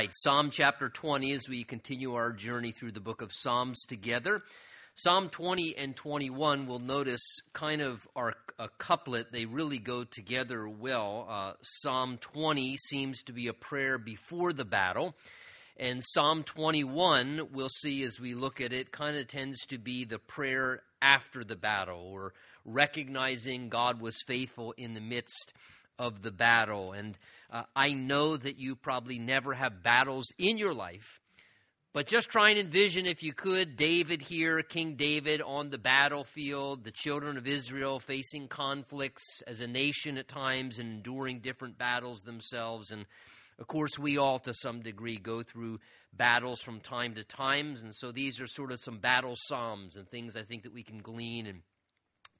right, Psalm chapter 20 as we continue our journey through the book of Psalms together. Psalm 20 and 21, we'll notice, kind of are a couplet. They really go together well. Psalm 20 seems to be a prayer before the battle. And Psalm 21, we'll see as we look at it, kind of tends to be the prayer after the battle, or recognizing God was faithful in the midst of the battle. And I know that you probably never have battles in your life, but just try and envision, if you could, David here, King David on the battlefield, the children of Israel facing conflicts as a nation at times and enduring different battles themselves. And of course, we all, to some degree, go through battles from time to time. And so these are sort of some battle psalms and things I think that we can glean and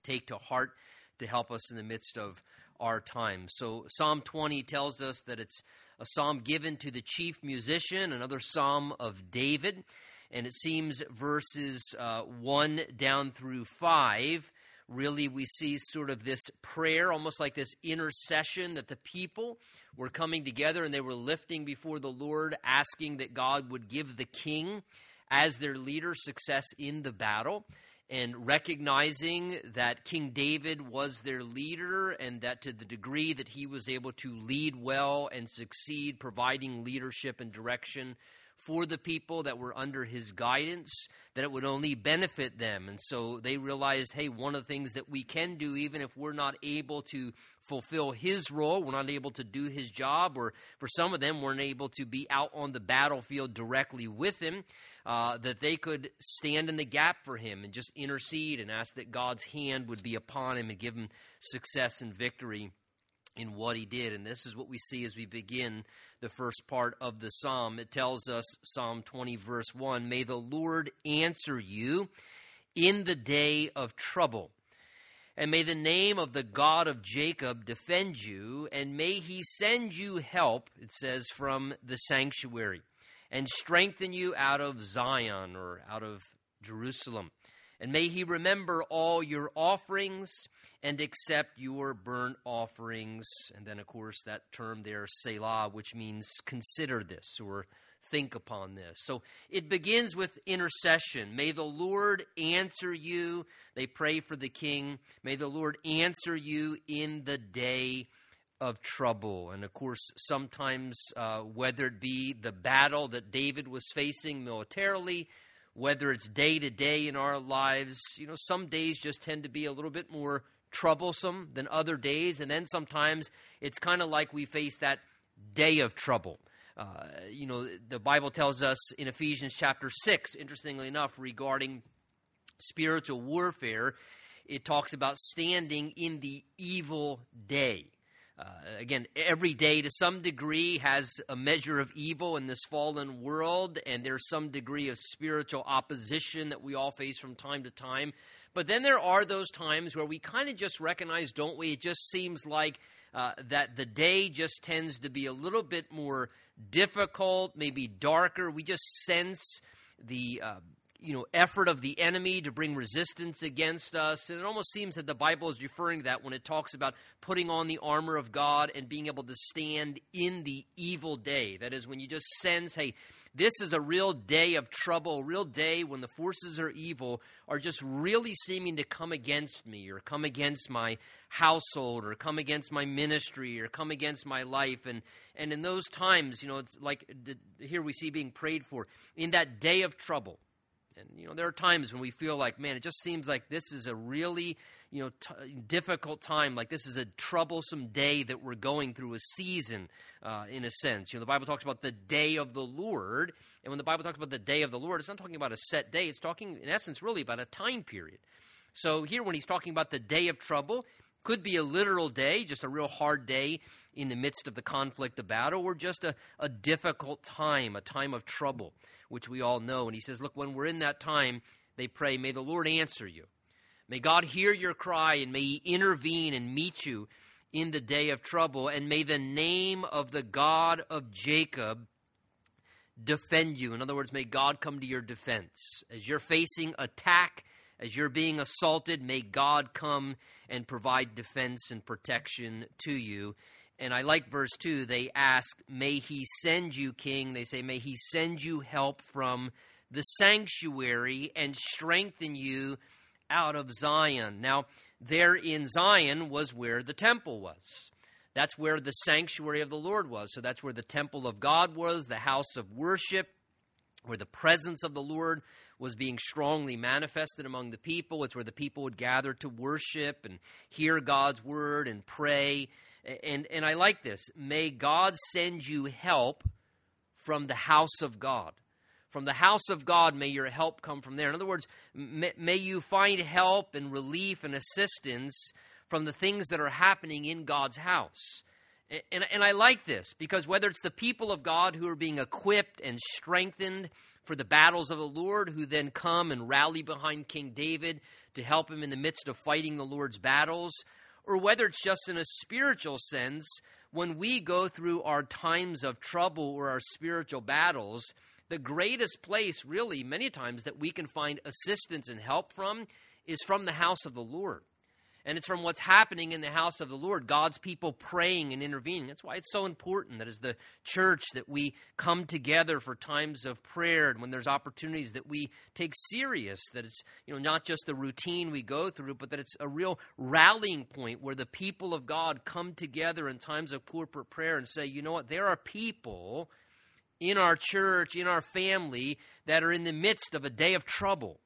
take to heart to help us in the midst of our time. So Psalm 20 tells us that it's a psalm given to the chief musician, another psalm of David, and it seems verses 1 down through 5, really we see sort of this prayer, almost like this intercession, that the people were coming together and they were lifting before the Lord, asking that God would give the king as their leader success in the battle, and recognizing that King David was their leader and that to the degree that he was able to lead well and succeed, providing leadership and direction for the people that were under his guidance, that it would only benefit them. And so they realized, hey, one of the things that we can do, even if we're not able to fulfill his role, we're not able to do his job, or for some of them, weren't able to be out on the battlefield directly with him, that they could stand in the gap for him and just intercede and ask that God's hand would be upon him and give him success and victory in what he did. And this is what we see as we begin the first part of the psalm. It tells us, Psalm 20, verse 1, "May the Lord answer you in the day of trouble, and may the name of the God of Jacob defend you, and may he send you help," it says, "from the sanctuary, and strengthen you out of Zion," or out of Jerusalem. "And may he remember all your offerings and accept your burnt offerings." And then, of course, that term there, Selah, which means consider this or think upon this. So it begins with intercession. May the Lord answer you. They pray for the king. May the Lord answer you in the day of trouble. And of course, sometimes whether it be the battle that David was facing militarily, whether it's day to day in our lives, you know, some days just tend to be a little bit more troublesome than other days. And then sometimes it's kind of like we face that day of trouble. You know, the Bible tells us in Ephesians chapter 6, interestingly enough, regarding spiritual warfare, it talks about standing in the evil day. Again, every day to some degree has a measure of evil in this fallen world, and there's some degree of spiritual opposition that we all face from time to time. But then there are those times where we kind of just recognize, don't we? It just seems like that the day just tends to be a little bit more difficult, maybe darker. We just sense the effort of the enemy to bring resistance against us. And it almost seems that the Bible is referring to that when it talks about putting on the armor of God and being able to stand in the evil day. That is, when you just sense, hey, this is a real day of trouble, a real day when the forces are evil, are just really seeming to come against me, or come against my household, or come against my ministry, or come against my life. And in those times, you know, it's like here we see being prayed for in that day of trouble. And, you know, there are times when we feel like, man, it just seems like this is a really, difficult time. Like this is a troublesome day that we're going through, a season in a sense. You know, the Bible talks about the day of the Lord. And when the Bible talks about the day of the Lord, it's not talking about a set day. It's talking, in essence, really about a time period. So here when he's talking about the day of trouble, could be a literal day, just a real hard day in the midst of the conflict, the battle, or just a difficult time, a time of trouble, which we all know. And he says, look, when we're in that time, they pray, may the Lord answer you. May God hear your cry, and may he intervene and meet you in the day of trouble. And may the name of the God of Jacob defend you. In other words, may God come to your defense. As you're facing attack, as you're being assaulted, may God come and provide defense and protection to you. And I like verse 2. They ask, may he send you, King? They say, may he send you help from the sanctuary and strengthen you out of Zion. Now, there in Zion was where the temple was. That's where the sanctuary of the Lord was. So that's where the temple of God was, the house of worship, where the presence of the Lord was being strongly manifested among the people. It's where the people would gather to worship and hear God's word and pray. And I like this. May God send you help from the house of God. From the house of God, may your help come from there. In other words, may you find help and relief and assistance from the things that are happening in God's house. And I like this, because whether it's the people of God who are being equipped and strengthened for the battles of the Lord, who then come and rally behind King David to help him in the midst of fighting the Lord's battles, or whether it's just in a spiritual sense, when we go through our times of trouble or our spiritual battles, the greatest place really many times that we can find assistance and help from is from the house of the Lord. And it's from what's happening in the house of the Lord, God's people praying and intervening. That's why it's so important that as the church that we come together for times of prayer, and when there's opportunities that we take serious, that it's, you know, not just the routine we go through, but that it's a real rallying point where the people of God come together in times of corporate prayer and say, you know what, there are people in our church, in our family, that are in the midst of a day of trouble.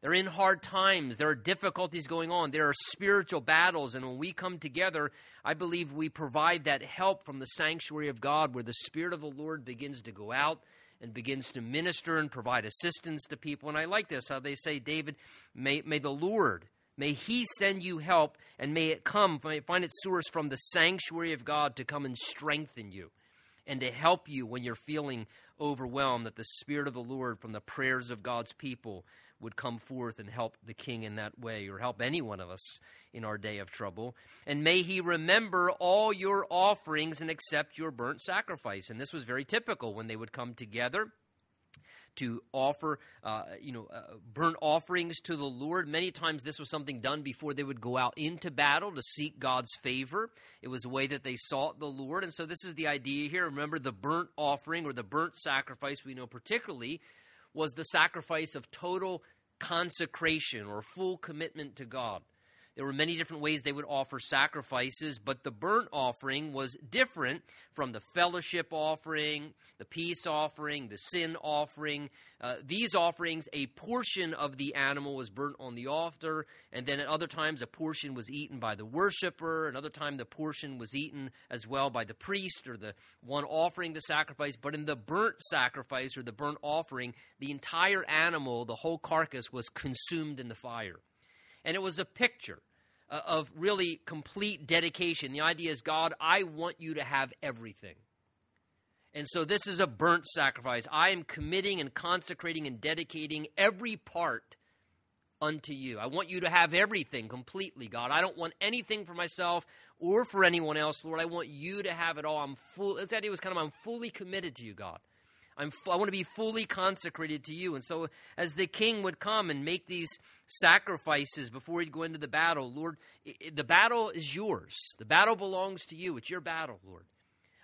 They're in hard times. There are difficulties going on. There are spiritual battles. And when we come together, I believe we provide that help from the sanctuary of God, where the Spirit of the Lord begins to go out and begins to minister and provide assistance to people. And I like this, how they say, David, may the Lord, may he send you help, and may it come, may it find its source from the sanctuary of God to come and strengthen you and to help you when you're feeling overwhelmed, that the Spirit of the Lord from the prayers of God's people would come forth and help the king in that way, or help any one of us in our day of trouble. And may he remember all your offerings and accept your burnt sacrifice. And this was very typical when they would come together to offer, burnt offerings to the Lord. Many times this was something done before they would go out into battle to seek God's favor. It was a way that they sought the Lord. And so this is the idea here. Remember, the burnt offering or the burnt sacrifice, we know particularly, was the sacrifice of total consecration or full commitment to God. There were many different ways they would offer sacrifices, but the burnt offering was different from the fellowship offering, the peace offering, the sin offering. These offerings, a portion of the animal was burnt on the altar, and then at other times a portion was eaten by the worshiper. Another time the portion was eaten as well by the priest or the one offering the sacrifice. But in the burnt sacrifice or the burnt offering, the entire animal, the whole carcass, was consumed in the fire. And it was a picture of really complete dedication. The idea is, God, I want you to have everything. And so this is a burnt sacrifice. I am committing and consecrating and dedicating every part unto you. I want you to have everything completely, God. I don't want anything for myself or for anyone else, Lord. I want you to have it all. This idea was kind of, I'm fully committed to you, God. I want to be fully consecrated to you. And so as the king would come and make these sacrifices before he'd go into the battle, Lord, the battle is yours. The battle belongs to you. It's your battle, Lord.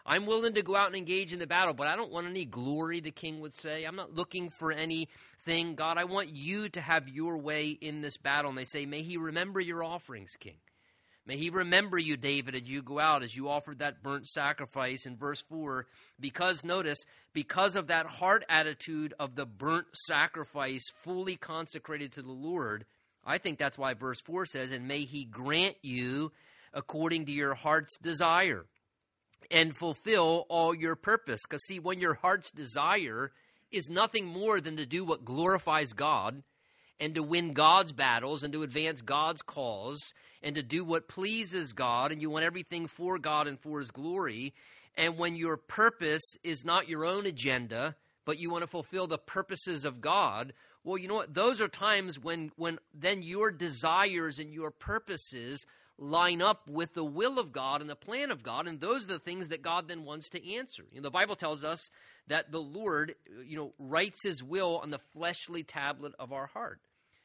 I'm willing to go out and engage in the battle, but I don't want any glory, the king would say. I'm not looking for anything. God, I want you to have your way in this battle. And they say, may he remember your offerings, King. May he remember you, David, as you go out, as you offered that burnt sacrifice. In verse 4, because of that heart attitude of the burnt sacrifice, fully consecrated to the Lord, I think that's why verse 4 says, and may he grant you according to your heart's desire and fulfill all your purpose. Because see, when your heart's desire is nothing more than to do what glorifies God, and to win God's battles, and to advance God's cause, and to do what pleases God, and you want everything for God and for his glory. And when your purpose is not your own agenda, but you want to fulfill the purposes of God, well, you know what? Those are times when then your desires and your purposes line up with the will of God and the plan of God, and those are the things that God then wants to answer. You know, the Bible tells us that the Lord, writes his will on the fleshly tablet of our heart.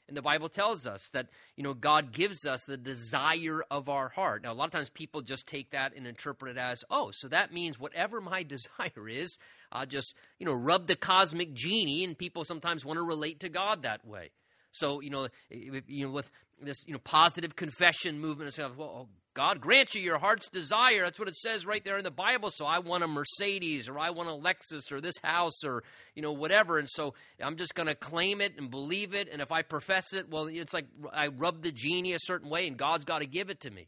And the Bible tells us that, you know, God gives us the desire of our heart. Now, a lot of times people just take that and interpret it as, oh, so that means whatever my desire is, I'll just, you know, rub the cosmic genie, and people sometimes want to relate to God that way. So, you know, with this, you know, positive confession movement, it's like, well, God grants you your heart's desire. That's what it says right there in the Bible. So I want a Mercedes, or I want a Lexus, or this house, or, you know, whatever. And so I'm just going to claim it and believe it. And if I profess it, well, it's like I rub the genie a certain way and God's got to give it to me.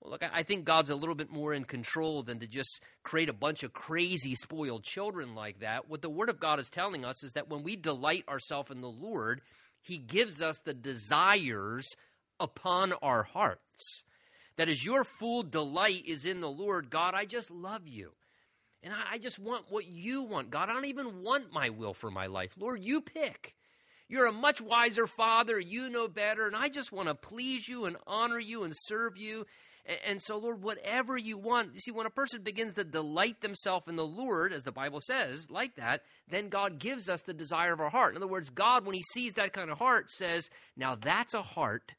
Well, look, I think God's a little bit more in control than to just create a bunch of crazy spoiled children like that. What the Word of God is telling us is that when we delight ourselves in the Lord, He gives us the desires upon our hearts. That as your full delight is in the Lord, God, I just love you. And I just want what you want. God, I don't even want my will for my life. Lord, you pick. You're a much wiser Father. You know better. And I just want to please you and honor you and serve you. And so, Lord, whatever you want. You see, when a person begins to delight themselves in the Lord, as the Bible says, like that, then God gives us the desire of our heart. In other words, God, when He sees that kind of heart, says, now that's a heart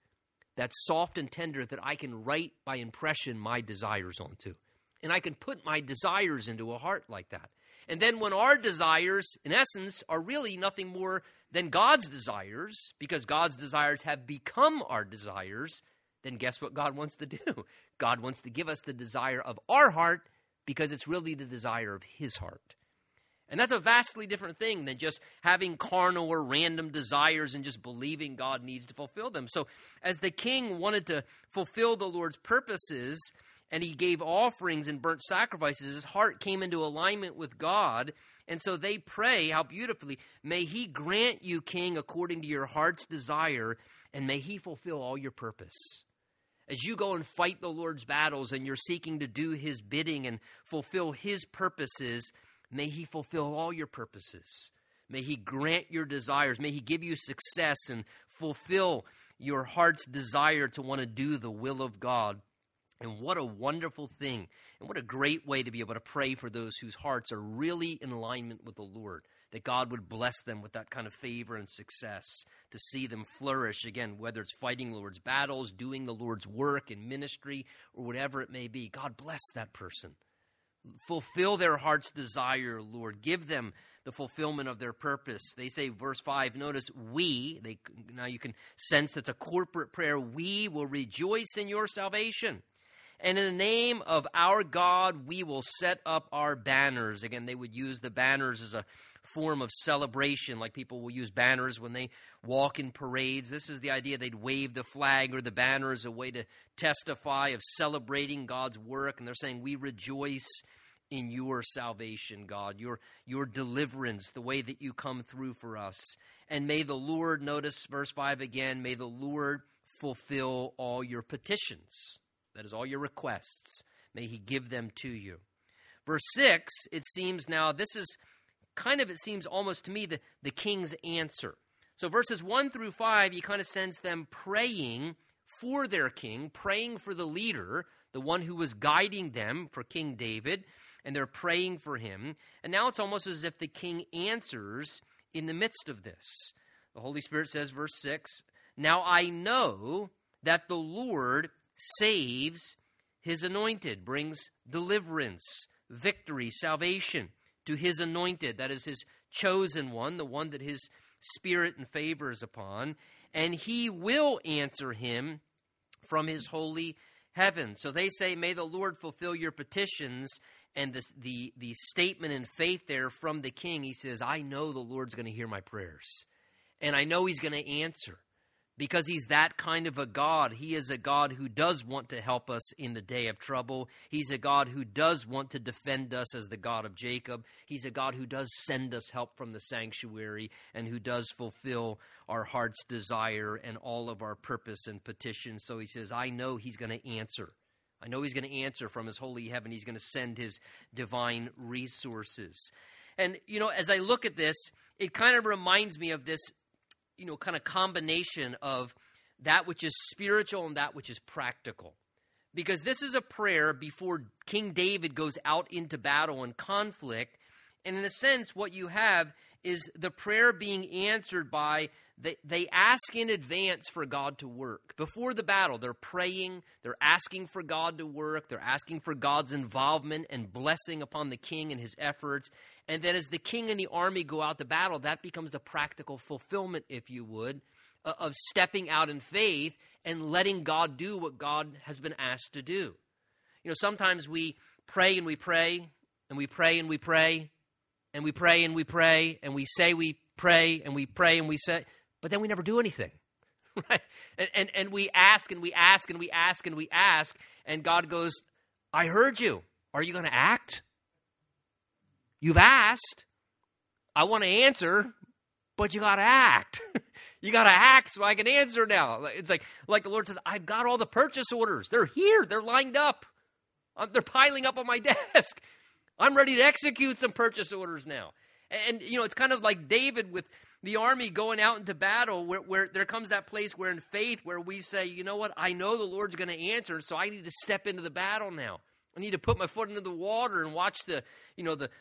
that's soft and tender that I can write by impression my desires onto. And I can put my desires into a heart like that. And then when our desires, in essence, are really nothing more than God's desires, because God's desires have become our desires, then guess what God wants to do? God wants to give us the desire of our heart because it's really the desire of His heart. And that's a vastly different thing than just having carnal or random desires and just believing God needs to fulfill them. So as the king wanted to fulfill the Lord's purposes and he gave offerings and burnt sacrifices, his heart came into alignment with God. And so they pray, how beautifully, may He grant you, King, according to your heart's desire, and may He fulfill all your purpose. As you go and fight the Lord's battles and you're seeking to do His bidding and fulfill His purposes, may He fulfill all your purposes. May He grant your desires. May He give you success and fulfill your heart's desire to want to do the will of God. And what a wonderful thing. And what a great way to be able to pray for those whose hearts are really in alignment with the Lord, that God would bless them with that kind of favor and success, to see them flourish again, whether it's fighting the Lord's battles, doing the Lord's work in ministry, or whatever it may be. God bless that person. Fulfill their heart's desire, Lord. Give them the fulfillment of their purpose. They say, verse 5, notice, now you can sense it's a corporate prayer. We will rejoice in your salvation. And in the name of our God, we will set up our banners. Again, they would use the banners as a form of celebration, like people will use banners when they walk in parades. This is the idea they'd wave the flag or the banner as a way to testify of celebrating God's work. And they're saying, we rejoice in your salvation, God, your deliverance, the way that you come through for us. And may the Lord, notice verse 5 again, may the Lord fulfill all your petitions. That is all your requests. May He give them to you. Verse 6, it seems now, this is kind of, it seems almost to me, the king's answer. So verses 1 through 5, you kind of sense them praying for their king, praying for the leader, the one who was guiding them, for King David, and they're praying for him. And now it's almost as if the king answers in the midst of this. The Holy Spirit says, verse 6, now I know that the Lord saves His anointed, brings deliverance, victory, salvation to His anointed. That is His chosen one, the one that His Spirit and favor is upon. And He will answer him from His holy heaven. So they say, may the Lord fulfill your petitions. And the statement in faith there from the king, he says, I know the Lord's going to hear my prayers. And I know He's going to answer. Because He's that kind of a God. He is a God who does want to help us in the day of trouble. He's a God who does want to defend us as the God of Jacob. He's a God who does send us help from the sanctuary and who does fulfill our heart's desire and all of our purpose and petition. So he says, I know He's going to answer. I know He's going to answer from His holy heaven. He's going to send His divine resources. And, you know, as I look at this, it kind of reminds me of this, you know, kind of combination of that which is spiritual and that which is practical. Because this is a prayer before King David goes out into battle and conflict. And in a sense, what you have is the prayer being answered by they ask in advance for God to work. Before the battle, they're praying, they're asking for God to work, they're asking for God's involvement and blessing upon the king and his efforts. And then as the king and the army go out to battle, that becomes the practical fulfillment, if you would, of stepping out in faith and letting God do what God has been asked to do. You know, sometimes we pray and we pray and we pray and we pray and we pray and we pray and we say we pray and we pray and we say, but then we never do anything, right? And we ask and we ask and we ask and we ask, and God goes, I heard you. Are you going to act? You've asked. I want to answer, but you got to act. You got to act so I can answer now. It's like the Lord says, I've got all the purchase orders. They're here. They're lined up. They're piling up on my desk. I'm ready to execute some purchase orders now. And, you know, it's kind of like David with the army going out into battle where there comes that place where in faith where we say, you know what, I know the Lord's going to answer, so I need to step into the battle now. I need to put my foot into the water and watch the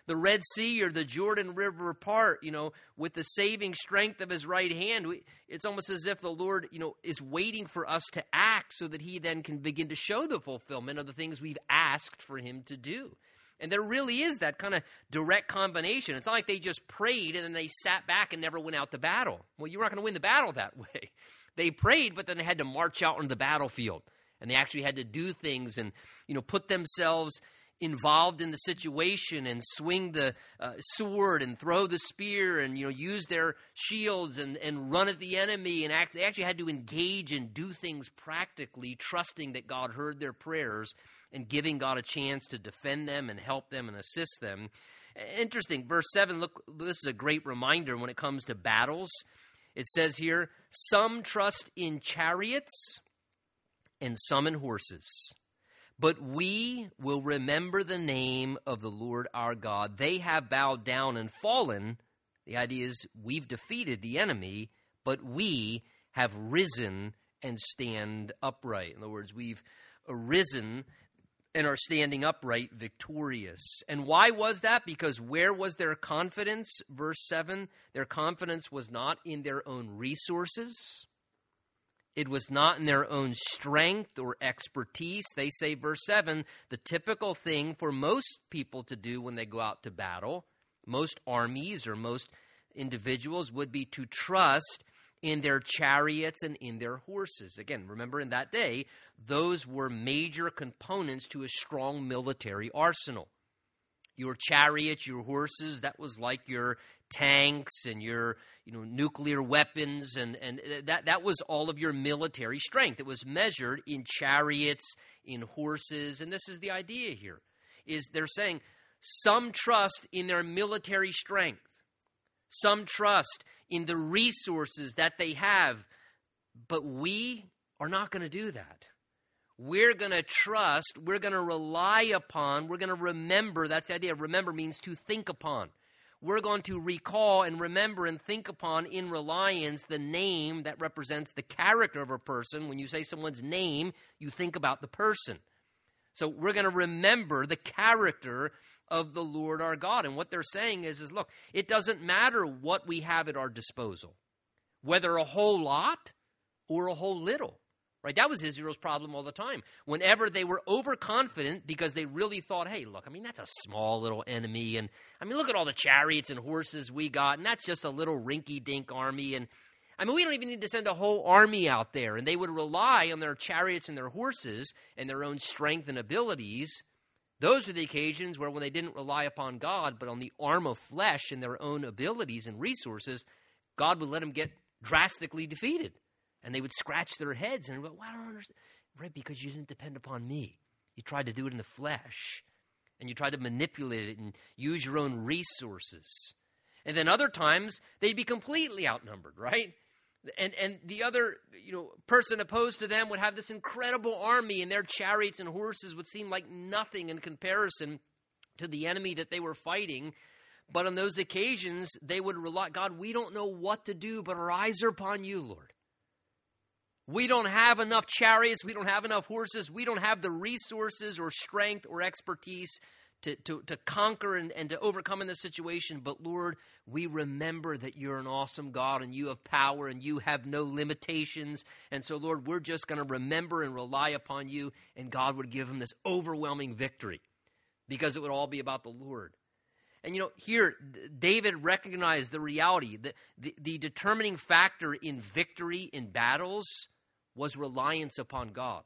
Red Sea or the Jordan River part, you know, with the saving strength of his right hand. It's almost as if the Lord, you know, is waiting for us to act so that he then can begin to show the fulfillment of the things we've asked for him to do. And there really is that kind of direct combination. It's not like they just prayed and then they sat back and never went out to battle. Well, you're not going to win the battle that way. They prayed, but then they had to march out on the battlefield. And they actually had to do things and, you know, put themselves involved in the situation and swing the sword and throw the spear and, you know, use their shields and run at the enemy. And they actually had to engage and do things practically, trusting that God heard their prayers and giving God a chance to defend them and help them and assist them. Interesting. Verse 7, look, this is a great reminder when it comes to battles. It says here, some trust in chariots and some in horses, but we will remember the name of the Lord our God. They have bowed down and fallen. The idea is we've defeated the enemy, but we have risen and stand upright. In other words, we've arisen and are standing upright, victorious. And why was that? Because where was their confidence? Verse 7, their confidence was not in their own resources. It was not in their own strength or expertise. They say, verse 7, the typical thing for most people to do when they go out to battle, most armies or most individuals, would be to trust in their chariots and in their horses. Again, remember in that day, those were major components to a strong military arsenal. Your chariots, your horses, that was like your tanks and your, you know, nuclear weapons, and that was all of your military strength. It was measured in chariots, in horses, and this is the idea here, is they're saying some trust in their military strength, some trust in the resources that they have, but we are not going to do that. We're going to trust, we're going to rely upon, we're going to remember. That's the idea. Remember means to think upon. We're going to recall and remember and think upon in reliance the name that represents the character of a person. When you say someone's name, you think about the person. So we're going to remember the character of the Lord our God. And what they're saying is look, it doesn't matter what we have at our disposal, whether a whole lot or a whole little. Right, that was Israel's problem all the time. Whenever they were overconfident because they really thought, hey, look, I mean, that's a small little enemy. And I mean, look at all the chariots and horses we got. And that's just a little rinky-dink army. And I mean, we don't even need to send a whole army out there. And they would rely on their chariots and their horses and their own strength and abilities. Those are the occasions where when they didn't rely upon God, but on the arm of flesh and their own abilities and resources, God would let them get drastically defeated. And they would scratch their heads and go, well, I don't understand. Right, because you didn't depend upon me. You tried to do it in the flesh. And you tried to manipulate it and use your own resources. And then other times, they'd be completely outnumbered, right? And the other, you know, person opposed to them would have this incredible army, and their chariots and horses would seem like nothing in comparison to the enemy that they were fighting. But on those occasions, they would rely, God, we don't know what to do, but our eyes are upon you, Lord. We don't have enough chariots. We don't have enough horses. We don't have the resources or strength or expertise to conquer and to overcome in this situation. But Lord, we remember that you're an awesome God and you have power and you have no limitations. And so, Lord, we're just going to remember and rely upon you. And God would give him this overwhelming victory because it would all be about the Lord. And, you know, here, David recognized the reality that the determining factor in victory in battles was reliance upon God.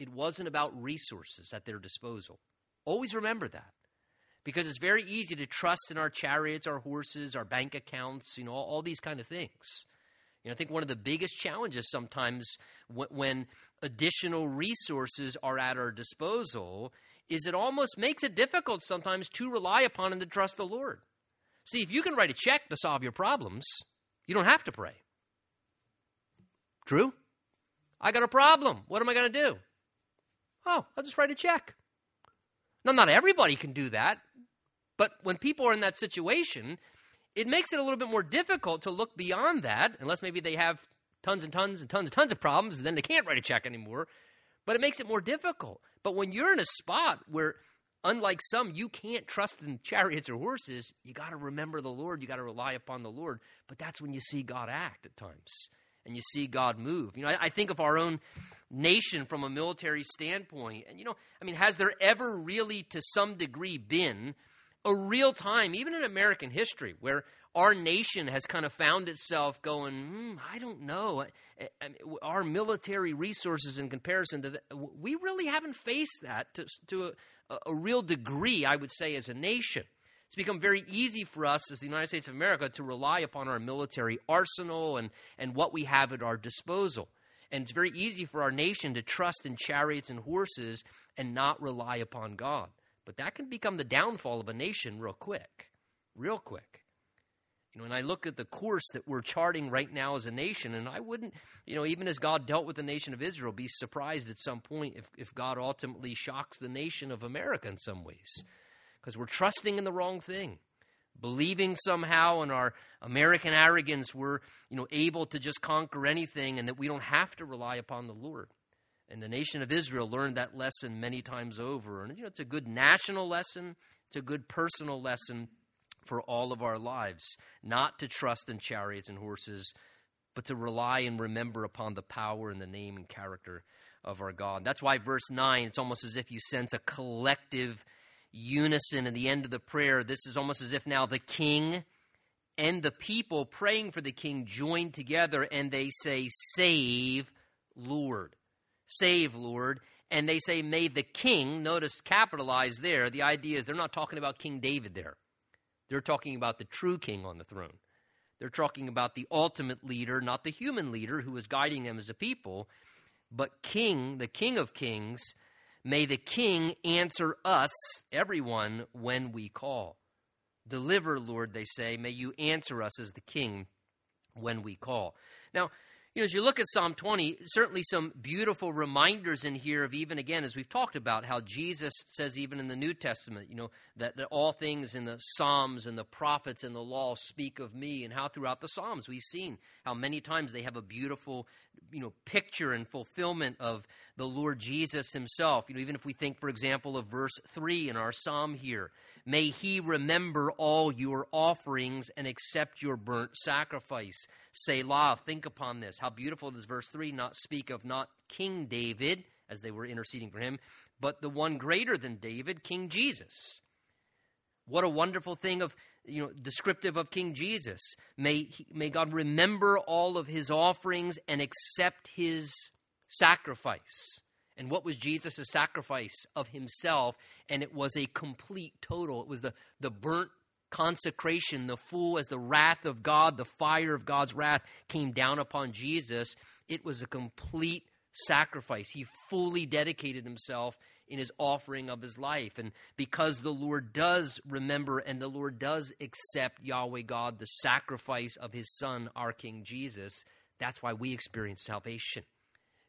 It wasn't about resources at their disposal. Always remember that, because it's very easy to trust in our chariots, our horses, our bank accounts, you know, all these kind of things. You know, I think one of the biggest challenges sometimes when additional resources are at our disposal is it almost makes it difficult sometimes to rely upon and to trust the Lord. See, if you can write a check to solve your problems, you don't have to pray. True? I got a problem. What am I going to do? Oh, I'll just write a check. Now, not everybody can do that, but when people are in that situation, it makes it a little bit more difficult to look beyond that, unless maybe they have tons and tons and tons and tons of problems, and then they can't write a check anymore. But it makes it more difficult. But when you're in a spot where, unlike some, you can't trust in chariots or horses, you got to remember the Lord. You got to rely upon the Lord. But that's when you see God act at times and you see God move. You know, I think of our own nation from a military standpoint. And, you know, I mean, has there ever really to some degree been a real time, even in American history, where our nation has kind of found itself going, I don't know, our military resources in comparison to that? We really haven't faced that to a real degree, I would say, as a nation. It's become very easy for us as the United States of America to rely upon our military arsenal and what we have at our disposal. And it's very easy for our nation to trust in chariots and horses and not rely upon God. But that can become the downfall of a nation real quick. You know, and I look at the course that we're charting right now as a nation, and I wouldn't, you know, even as God dealt with the nation of Israel, be surprised at some point if God ultimately shocks the nation of America in some ways, because we're trusting in the wrong thing, believing somehow in our American arrogance we're, you know, able to just conquer anything and that we don't have to rely upon the Lord. And the nation of Israel learned that lesson many times over. And, you know, it's a good national lesson. It's a good personal lesson for all of our lives, not to trust in chariots and horses, but to rely and remember upon the power and the name and character of our God. That's why verse 9, it's almost as if you sense a collective unison in the end of the prayer. This is almost as if now the king and the people praying for the king join together and they say, "Save, Lord. Save, Lord." And they say, "May the king," notice capitalized there. The idea is they're not talking about King David there. They're talking about the true king on the throne. They're talking about the ultimate leader, not the human leader who is guiding them as a people, but King, the King of Kings. "May the king answer us, everyone, when we call. Deliver, Lord," they say. "May you answer us as the king when we call." Now, you know, as you look at Psalm 20, certainly some beautiful reminders in here of even, again, as we've talked about, how Jesus says even in the New Testament, you know, that all things in the Psalms and the prophets and the law speak of me, and how throughout the Psalms we've seen how many times they have a beautiful, you know, picture and fulfillment of the Lord Jesus himself. You know, even if we think, for example, of verse 3 in our psalm here, "May he remember all your offerings and accept your burnt sacrifice. Selah," think upon this. How beautiful does verse 3 not speak of not King David, as they were interceding for him, but the one greater than David, King Jesus. What a wonderful thing of, you know, descriptive of King Jesus. May God remember all of his offerings and accept his sacrifice. And what was Jesus' sacrifice of himself? And it was a complete total. It was the burnt consecration, the full, as the wrath of God, the fire of God's wrath came down upon Jesus. It was a complete sacrifice. He fully dedicated himself in his offering of his life. And because the Lord does remember and the Lord does accept, Yahweh God, the sacrifice of his son, our King Jesus, that's why we experience salvation,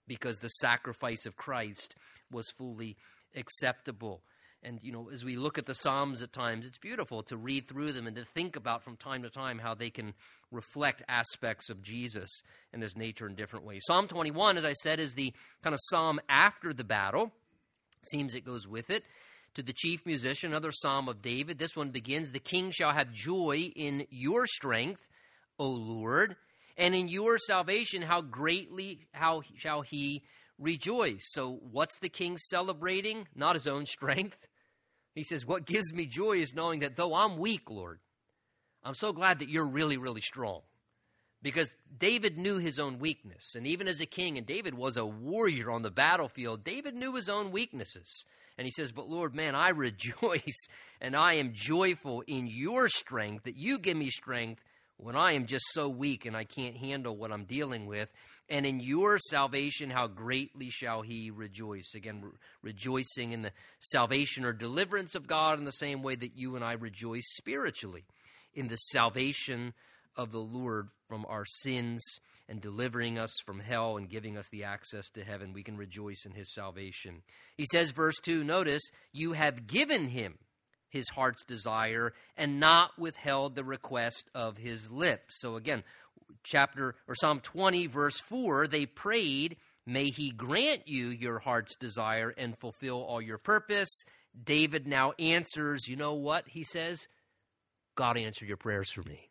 because the sacrifice of Christ was fully acceptable. And, you know, as we look at the Psalms at times, it's beautiful to read through them and to think about from time to time how they can reflect aspects of Jesus and his nature in different ways. Psalm 21, as I said, is the kind of psalm after the battle. Seems it goes with it. to the chief musician, another psalm of David. This one begins, "The king shall have joy in your strength, O Lord, and in your salvation, how greatly how shall he rejoice." So what's the king celebrating? Not his own strength. He says, what gives me joy is knowing that though I'm weak, Lord, I'm so glad that you're really, really strong. Because David knew his own weakness. And even as a king, and David was a warrior on the battlefield, David knew his own weaknesses. And he says, but Lord, man, I rejoice and I am joyful in your strength, that you give me strength when I am just so weak and I can't handle what I'm dealing with. And in your salvation, how greatly shall he rejoice. Again, rejoicing in the salvation or deliverance of God in the same way that you and I rejoice spiritually in the salvation of the Lord from our sins and delivering us from hell and giving us the access to heaven. We can rejoice in his salvation. He says, verse 2, notice, you have given him his heart's desire and not withheld the request of his lips. So again, Psalm 20, verse 4, they prayed, may he grant you your heart's desire and fulfill all your purpose. David now answers, you know what? He says, God answered your prayers for me.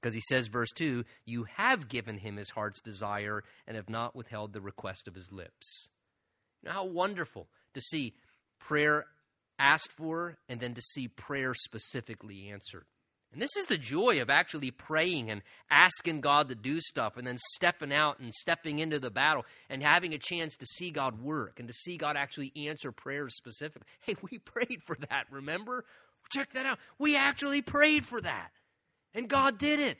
Because he says, verse 2, you have given him his heart's desire and have not withheld the request of his lips. Now, how wonderful to see prayer asked for and then to see prayer specifically answered. And this is the joy of actually praying and asking God to do stuff and then stepping out and stepping into the battle and having a chance to see God work and to see God actually answer prayers specifically. Hey, we prayed for that, remember? Check that out. We actually prayed for that, and God did it.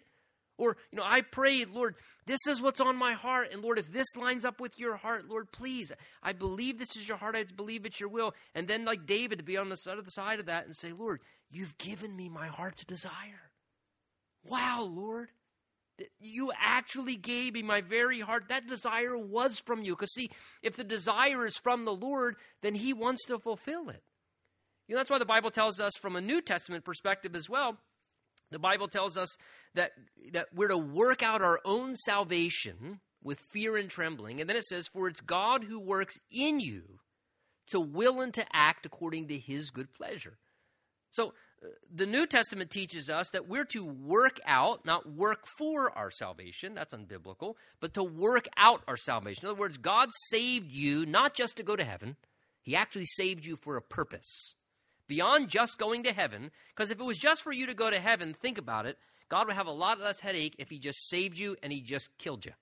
Or, you know, I prayed, Lord, this is what's on my heart. And Lord, if this lines up with your heart, Lord, please, I believe this is your heart. I believe it's your will. And then like David, to be on the other side of that and say, Lord, you've given me my heart's desire. Wow, Lord, you actually gave me my very heart. That desire was from you. Because see, if the desire is from the Lord, then he wants to fulfill it. You know, that's why the Bible tells us from a New Testament perspective as well. The Bible tells us that we're to work out our own salvation with fear and trembling. And then it says, for it's God who works in you to will and to act according to his good pleasure. So the New Testament teaches us that we're to work out, not work for our salvation. That's unbiblical, but to work out our salvation. In other words, God saved you not just to go to heaven. He actually saved you for a purpose. Beyond just going to heaven, because if it was just for you to go to heaven, think about it, God would have a lot less headache if he just saved you and he just killed you,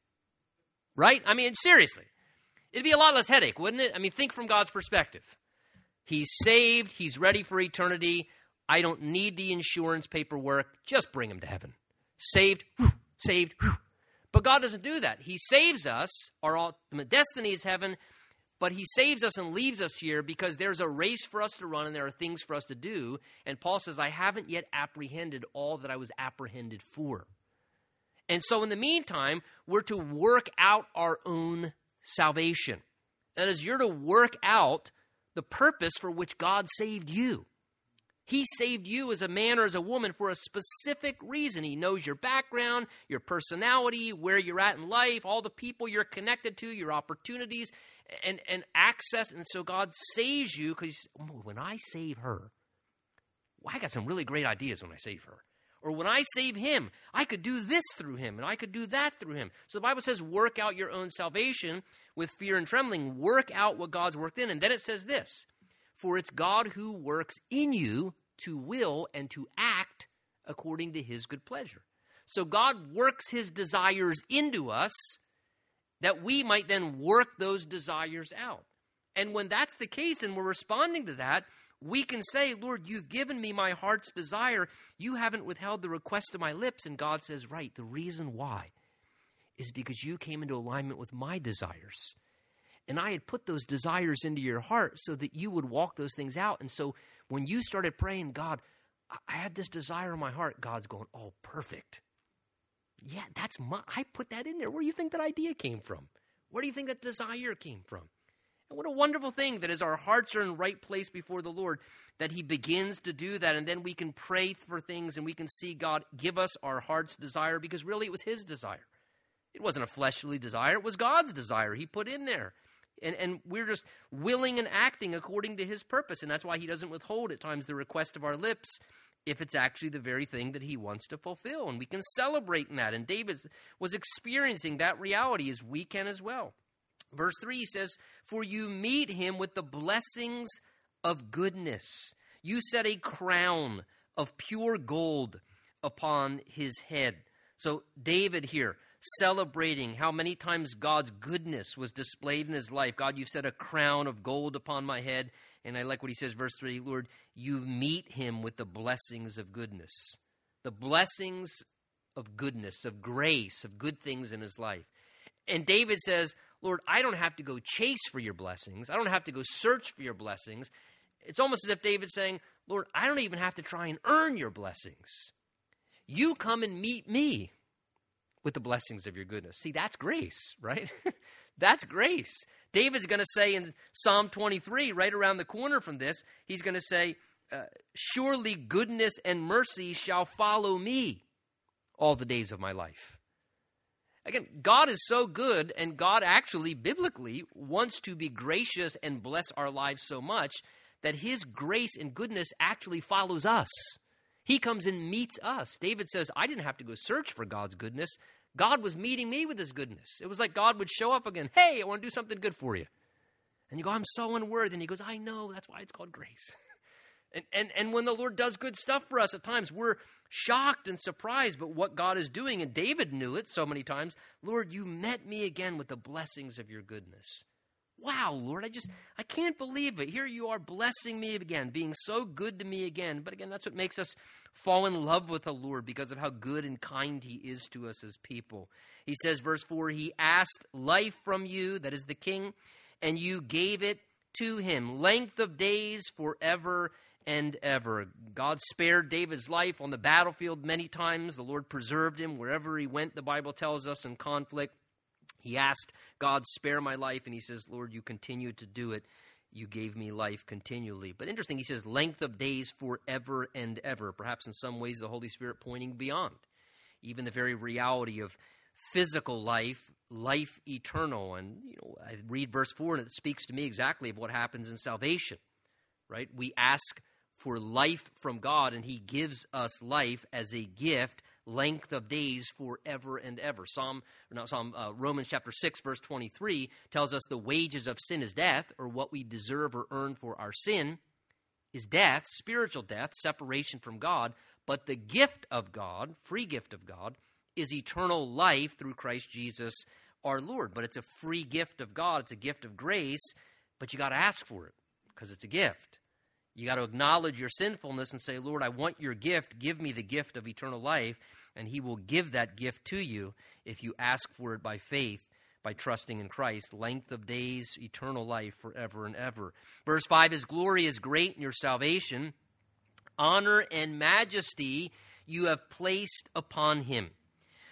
right? I mean, seriously, it'd be a lot less headache, wouldn't it? I mean, think from God's perspective. He's saved. He's ready for eternity. I don't need the insurance paperwork. Just bring him to heaven. Saved, whew, saved, whew. But God doesn't do that. He saves us. Our ultimate destiny is heaven. But he saves us and leaves us here because there's a race for us to run and there are things for us to do. And Paul says, I haven't yet apprehended all that I was apprehended for. And so in the meantime, we're to work out our own salvation. That is, you're to work out the purpose for which God saved you. He saved you as a man or as a woman for a specific reason. He knows your background, your personality, where you're at in life, all the people you're connected to, your opportunities and access. And so God saves you because when I save her, well, I got some really great ideas when I save her. Or when I save him, I could do this through him and I could do that through him. So the Bible says, work out your own salvation with fear and trembling. Work out what God's worked in. And then it says this. For it's God who works in you to will and to act according to his good pleasure. So God works his desires into us that we might then work those desires out. And when that's the case and we're responding to that, we can say, Lord, you've given me my heart's desire. You haven't withheld the request of my lips. And God says, right, the reason why is because you came into alignment with my desires. And I had put those desires into your heart so that you would walk those things out. And so when you started praying, God, I had this desire in my heart, God's going, oh, perfect. Yeah, I put that in there. Where do you think that idea came from? Where do you think that desire came from? And what a wonderful thing that as our hearts are in right place before the Lord, that he begins to do that. And then we can pray for things and we can see God give us our heart's desire because really it was his desire. It wasn't a fleshly desire. It was God's desire he put in there. And we're just willing and acting according to his purpose. And that's why he doesn't withhold at times the request of our lips if it's actually the very thing that he wants to fulfill. And we can celebrate in that. And David was experiencing that reality as we can as well. Verse 3, he says, "For you meet him with the blessings of goodness. You set a crown of pure gold upon his head." So David here, celebrating how many times God's goodness was displayed in his life. God, you've set a crown of gold upon my head. And I like what he says, verse 3, Lord, you meet him with the blessings of goodness. The blessings of goodness, of grace, of good things in his life. And David says, Lord, I don't have to go chase for your blessings. I don't have to go search for your blessings. It's almost as if David's saying, Lord, I don't even have to try and earn your blessings. You come and meet me with the blessings of your goodness. See, that's grace, right? That's grace. David's going to say in Psalm 23, right around the corner from this, he's going to say, surely goodness and mercy shall follow me all the days of my life. Again, God is so good, and God actually, biblically, wants to be gracious and bless our lives so much that his grace and goodness actually follows us. He comes and meets us. David says, I didn't have to go search for God's goodness. God was meeting me with his goodness. It was like God would show up again. Hey, I want to do something good for you. And you go, I'm so unworthy. And he goes, I know. That's why it's called grace. And when the Lord does good stuff for us, at times we're shocked and surprised by what God is doing. And David knew it so many times. Lord, you met me again with the blessings of your goodness. Wow, Lord, I can't believe it. Here you are blessing me again, being so good to me again. But again, that's what makes us fall in love with the Lord, because of how good and kind he is to us as people. He says, verse 4, he asked life from you, that is the king, and you gave it to him. Length of days forever and ever. God spared David's life on the battlefield many times. The Lord preserved him wherever he went, the Bible tells us, in conflict. He asked God, spare my life, and he says, Lord, you continue to do it. You gave me life continually. But interesting, he says, length of days forever and ever. Perhaps in some ways the Holy Spirit pointing beyond even the very reality of physical life, life eternal. And you know, I read verse 4, and it speaks to me exactly of what happens in salvation, right? We ask for life from God, and he gives us life as a gift, length of days forever and ever. Romans chapter 6, verse 23 tells us the wages of sin is death, or what we deserve or earn for our sin is death, spiritual death, separation from God. But the gift of God, free gift of God, is eternal life through Christ Jesus our Lord. But it's a free gift of God. It's a gift of grace, but you got to ask for it because it's a gift. You got to acknowledge your sinfulness and say, Lord, I want your gift. Give me the gift of eternal life. And he will give that gift to you if you ask for it by faith, by trusting in Christ. Length of days, eternal life forever and ever. Verse 5, his glory is great in your salvation. Honor and majesty you have placed upon him.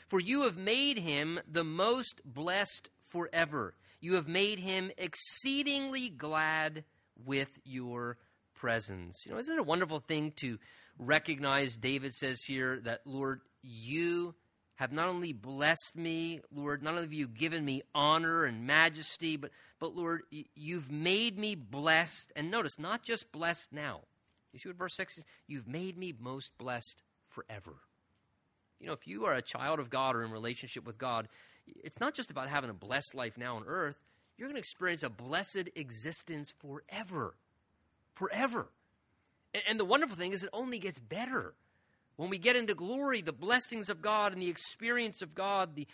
For you have made him the most blessed forever. You have made him exceedingly glad with your presence. You know, isn't it a wonderful thing to recognize? David says here that, Lord, you have not only blessed me, Lord, not only have you given me honor and majesty, but Lord, you've made me blessed. And notice, not just blessed now. You see what verse 6 is? You've made me most blessed forever. You know, if you are a child of God or in relationship with God, it's not just about having a blessed life now on earth. You're going to experience a blessed existence forever. Forever. And the wonderful thing is it only gets better. When we get into glory, the blessings of God and the experience of God, the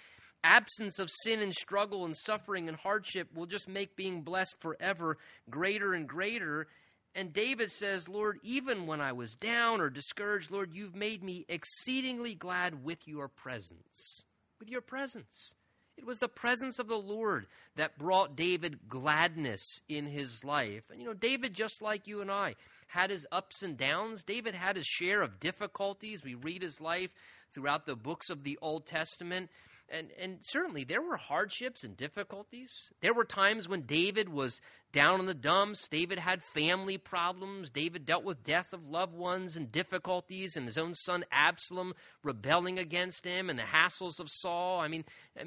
absence of sin and struggle and suffering and hardship will just make being blessed forever greater and greater. And David says, Lord, even when I was down or discouraged, Lord, you've made me exceedingly glad with your presence. With your presence. It was the presence of the Lord that brought David gladness in his life. And, you know, David, just like you and I, had his ups and downs. David had his share of difficulties. We read his life throughout the books of the Old Testament. And certainly there were hardships and difficulties. There were times when David was down in the dumps. David had family problems. David dealt with death of loved ones and difficulties, and his own son Absalom rebelling against him, and the hassles of Saul. I mean,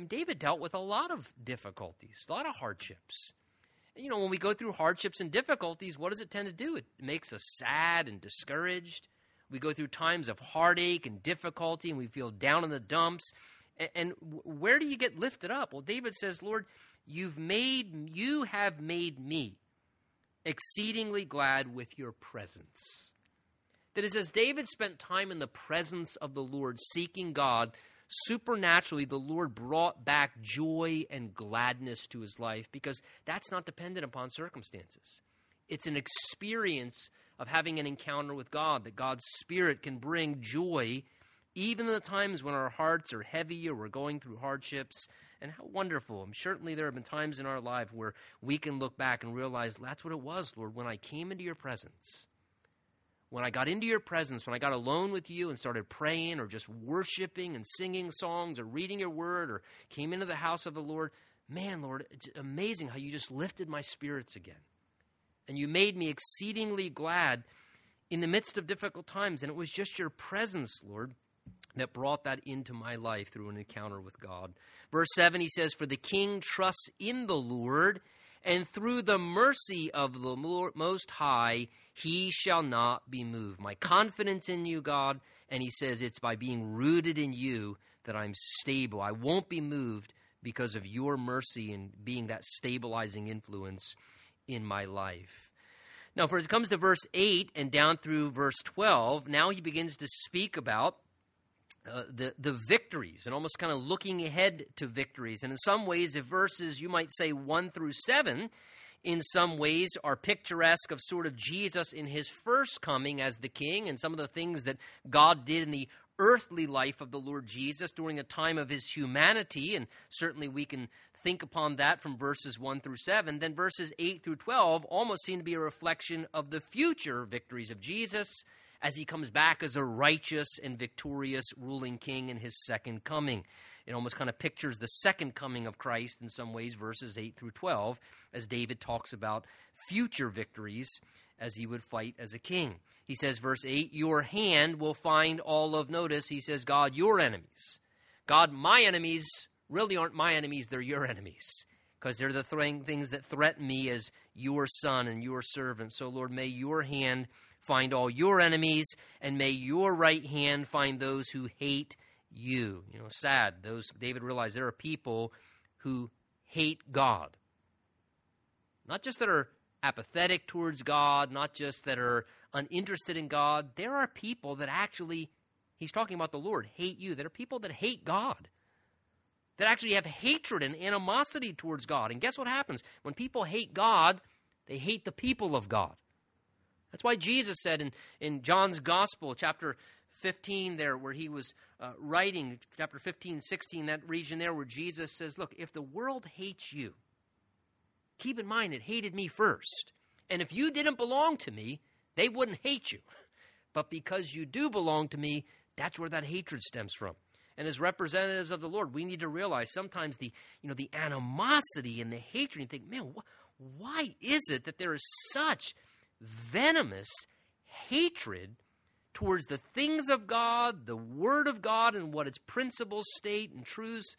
David dealt with a lot of difficulties, a lot of hardships. you know, when we go through hardships and difficulties, what does it tend to do? It makes us sad and discouraged. We go through times of heartache and difficulty, and we feel down in the dumps. And where do you get lifted up? Well, David says, Lord, you have made me exceedingly glad with your presence. That is, as David spent time in the presence of the Lord, seeking God, supernaturally, the Lord brought back joy and gladness to his life, because that's not dependent upon circumstances. It's an experience of having an encounter with God, that God's Spirit can bring joy even in the times when our hearts are heavy or we're going through hardships. And how wonderful. And certainly there have been times in our life where we can look back and realize, that's what it was, Lord, when I came into your presence. When I got into your presence, when I got alone with you and started praying or just worshiping and singing songs or reading your word or came into the house of the Lord, man, Lord, it's amazing how you just lifted my spirits again. And you made me exceedingly glad in the midst of difficult times. And it was just your presence, Lord, that brought that into my life through an encounter with God. Verse 7, he says, for the king trusts in the Lord, and through the mercy of the Lord Most High, he shall not be moved. My confidence in you, God. And he says, it's by being rooted in you that I'm stable. I won't be moved because of your mercy and being that stabilizing influence in my life. Now, for it comes to verse 8 and down through verse 12, now he begins to speak about the victories and almost kind of looking ahead to victories. And in some ways, the verses, you might say 1 through 7, in some ways are picturesque of sort of Jesus in his first coming as the king and some of the things that God did in the earthly life of the Lord Jesus during the time of his humanity. And certainly we can think upon that from verses 1 through 7. Then verses 8 through 12 almost seem to be a reflection of the future victories of Jesus as he comes back as a righteous and victorious ruling king in his second coming. It almost kind of pictures the second coming of Christ in some ways, verses 8 through 12, as David talks about future victories as he would fight as a king. He says, verse 8, your hand will find all of, notice, he says, God, your enemies. God, my enemies really aren't my enemies, they're your enemies, because they're the things that threaten me as your son and your servant. So, Lord, may your hand find all your enemies, and may your right hand find those who hate you. You know, sad. David realized there are people who hate God. Not just that are apathetic towards God, not just that are uninterested in God. There are people that actually, he's talking about the Lord, hate you. There are people that hate God, that actually have hatred and animosity towards God. And guess what happens? When people hate God, they hate the people of God. That's why Jesus said in John's Gospel, chapter 15 there, where he was writing, chapter 15, 16, that region there where Jesus says, look, if the world hates you, keep in mind it hated me first. And if you didn't belong to me, they wouldn't hate you. But because you do belong to me, that's where that hatred stems from. And as representatives of the Lord, we need to realize sometimes the animosity and the hatred. You think, man, why is it that there is such venomous hatred towards the things of God, the Word of God, and what its principles state and truths,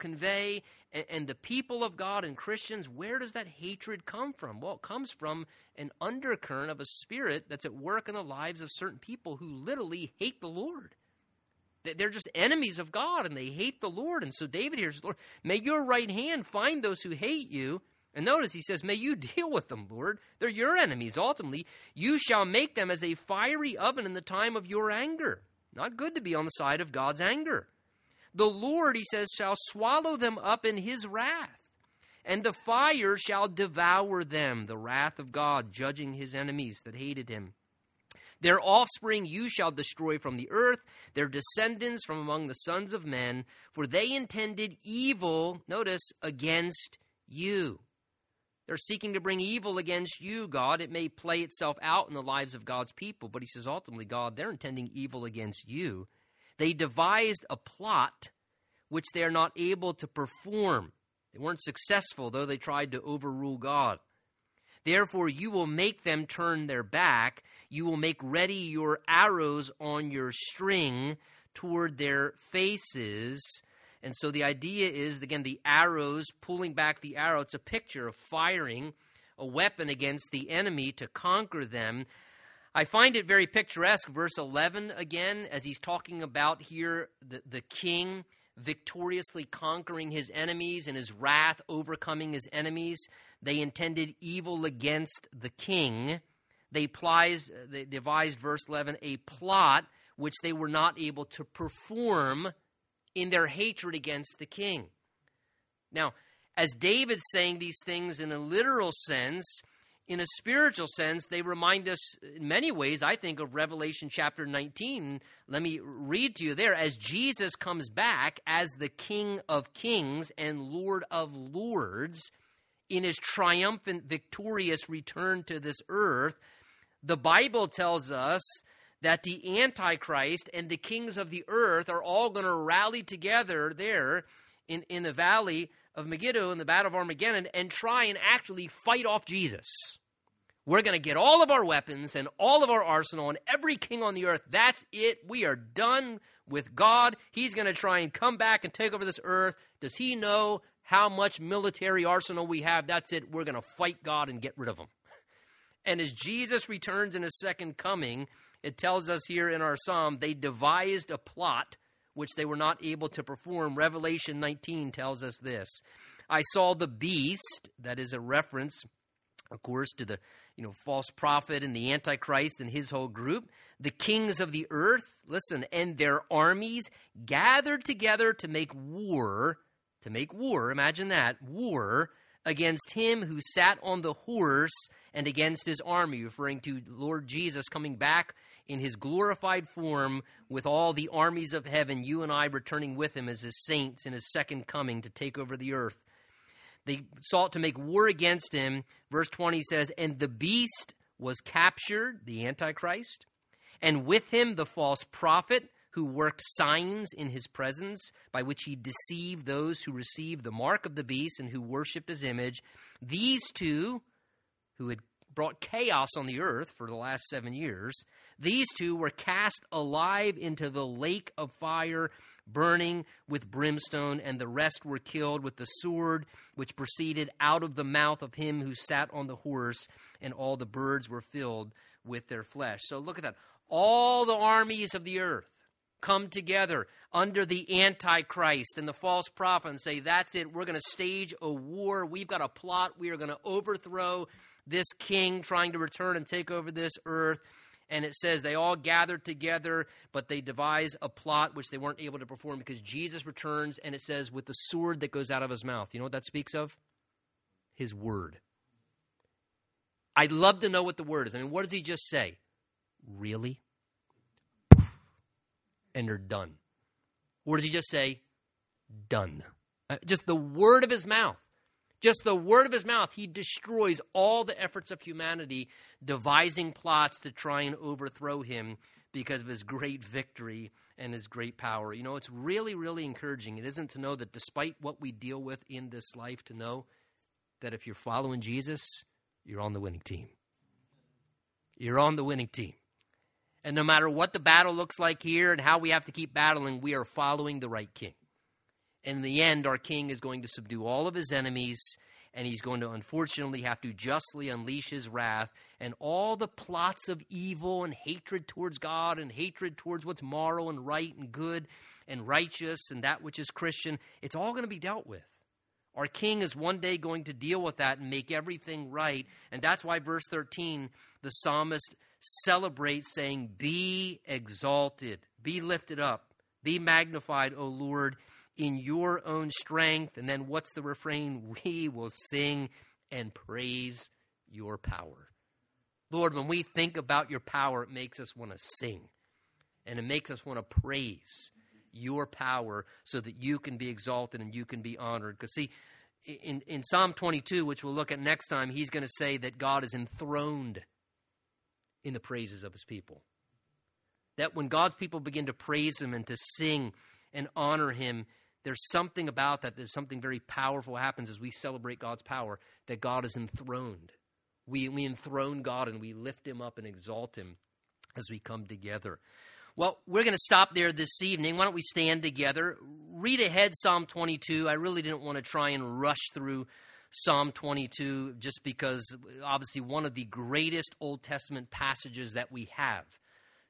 convey, and the people of God and Christians? Where does that hatred come from? Well, it comes from an undercurrent of a spirit that's at work in the lives of certain people who literally hate the Lord. They're just enemies of God, and they hate the Lord. And so David here says, Lord, may your right hand find those who hate you. And notice, he says, may you deal with them, Lord. They're your enemies, ultimately. You shall make them as a fiery oven in the time of your anger. Not good to be on the side of God's anger. The Lord, he says, shall swallow them up in his wrath, and the fire shall devour them, the wrath of God, judging his enemies that hated him. Their offspring you shall destroy from the earth, their descendants from among the sons of men, for they intended evil, notice, against you. They're seeking to bring evil against you, God. It may play itself out in the lives of God's people, but he says, ultimately, God, they're intending evil against you. They devised a plot which they are not able to perform. They weren't successful, though they tried to overrule God. Therefore, you will make them turn their back. You will make ready your arrows on your string toward their faces. And so the idea is, again, the arrows, pulling back the arrow, it's a picture of firing a weapon against the enemy to conquer them. I find it very picturesque, verse 11 again, as he's talking about here the king victoriously conquering his enemies and his wrath overcoming his enemies. They intended evil against the king. They devised, verse 11, a plot which they were not able to perform in their hatred against the king. Now, as David's saying these things in a literal sense, in a spiritual sense, they remind us in many ways, I think, of Revelation chapter 19. Let me read to you there. As Jesus comes back as the King of Kings and Lord of Lords in his triumphant, victorious return to this earth, the Bible tells us that the Antichrist and the kings of the earth are all going to rally together there in the valley of Megiddo in the Battle of Armageddon and try and actually fight off Jesus. We're going to get all of our weapons and all of our arsenal and every king on the earth. That's it. We are done with God. He's going to try and come back and take over this earth. Does he know how much military arsenal we have? That's it. We're going to fight God and get rid of him. And as Jesus returns in his second coming, it tells us here in our psalm, they devised a plot which they were not able to perform. Revelation 19 tells us this. I saw the beast, that is a reference, of course, to the false prophet and the Antichrist and his whole group. The kings of the earth, listen, and their armies gathered together to make war, imagine that, war against him who sat on the horse and against his army, referring to Lord Jesus coming back in his glorified form with all the armies of heaven, you and I returning with him as his saints in his second coming to take over the earth. They sought to make war against him. Verse 20 says, and the beast was captured, the Antichrist, and with him the false prophet who worked signs in his presence by which he deceived those who received the mark of the beast and who worshipped his image. These two, who had brought chaos on the earth for the last 7 years, these two were cast alive into the lake of fire, burning with brimstone, and the rest were killed with the sword which proceeded out of the mouth of him who sat on the horse, and all the birds were filled with their flesh. So look at that. All the armies of the earth come together under the Antichrist and the false prophet and say, that's it. We're going to stage a war. We've got a plot. We are going to overthrow this king trying to return and take over this earth. And it says they all gathered together, but they devise a plot which they weren't able to perform because Jesus returns, and it says with the sword that goes out of his mouth. You know what that speaks of? His word. I'd love to know what the word is. I mean, what does he just say? Really? And they're done. Or does he just say, done? Just the word of his mouth. Just the word of his mouth, he destroys all the efforts of humanity devising plots to try and overthrow him because of his great victory and his great power. You know, it's really, really encouraging. It isn't to know that despite what we deal with in this life, to know that if you're following Jesus, you're on the winning team. You're on the winning team. And no matter what the battle looks like here and how we have to keep battling, we are following the right king. In the end, our king is going to subdue all of his enemies, and he's going to unfortunately have to justly unleash his wrath. And all the plots of evil and hatred towards God and hatred towards what's moral and right and good and righteous and that which is Christian, it's all going to be dealt with. Our king is one day going to deal with that and make everything right. And that's why verse 13, the psalmist celebrates saying, be exalted, be lifted up, be magnified, O Lord, in your own strength. And then what's the refrain? We will sing and praise your power. Lord, when we think about your power, it makes us want to sing, and it makes us want to praise your power so that you can be exalted and you can be honored. Because see, in Psalm 22, which we'll look at next time, he's going to say that God is enthroned in the praises of his people. That when God's people begin to praise him and to sing and honor him, there's something about that. There's something very powerful happens as we celebrate God's power, that God is enthroned. We enthrone God and we lift him up and exalt him as we come together. Well, we're going to stop there this evening. Why don't we stand together? Read ahead Psalm 22. I really didn't want to try and rush through Psalm 22, just because obviously one of the greatest Old Testament passages that we have,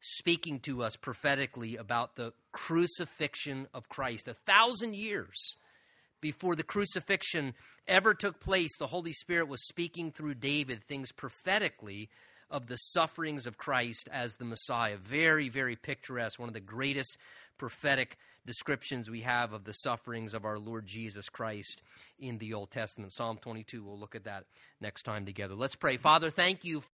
speaking to us prophetically about the crucifixion of Christ. 1,000 years before the crucifixion ever took place, the Holy Spirit was speaking through David things prophetically of the sufferings of Christ as the Messiah. Very, very picturesque, one of the greatest prophetic descriptions we have of the sufferings of our Lord Jesus Christ in the Old Testament. Psalm 22, we'll look at that next time together. Let's pray. Father, thank you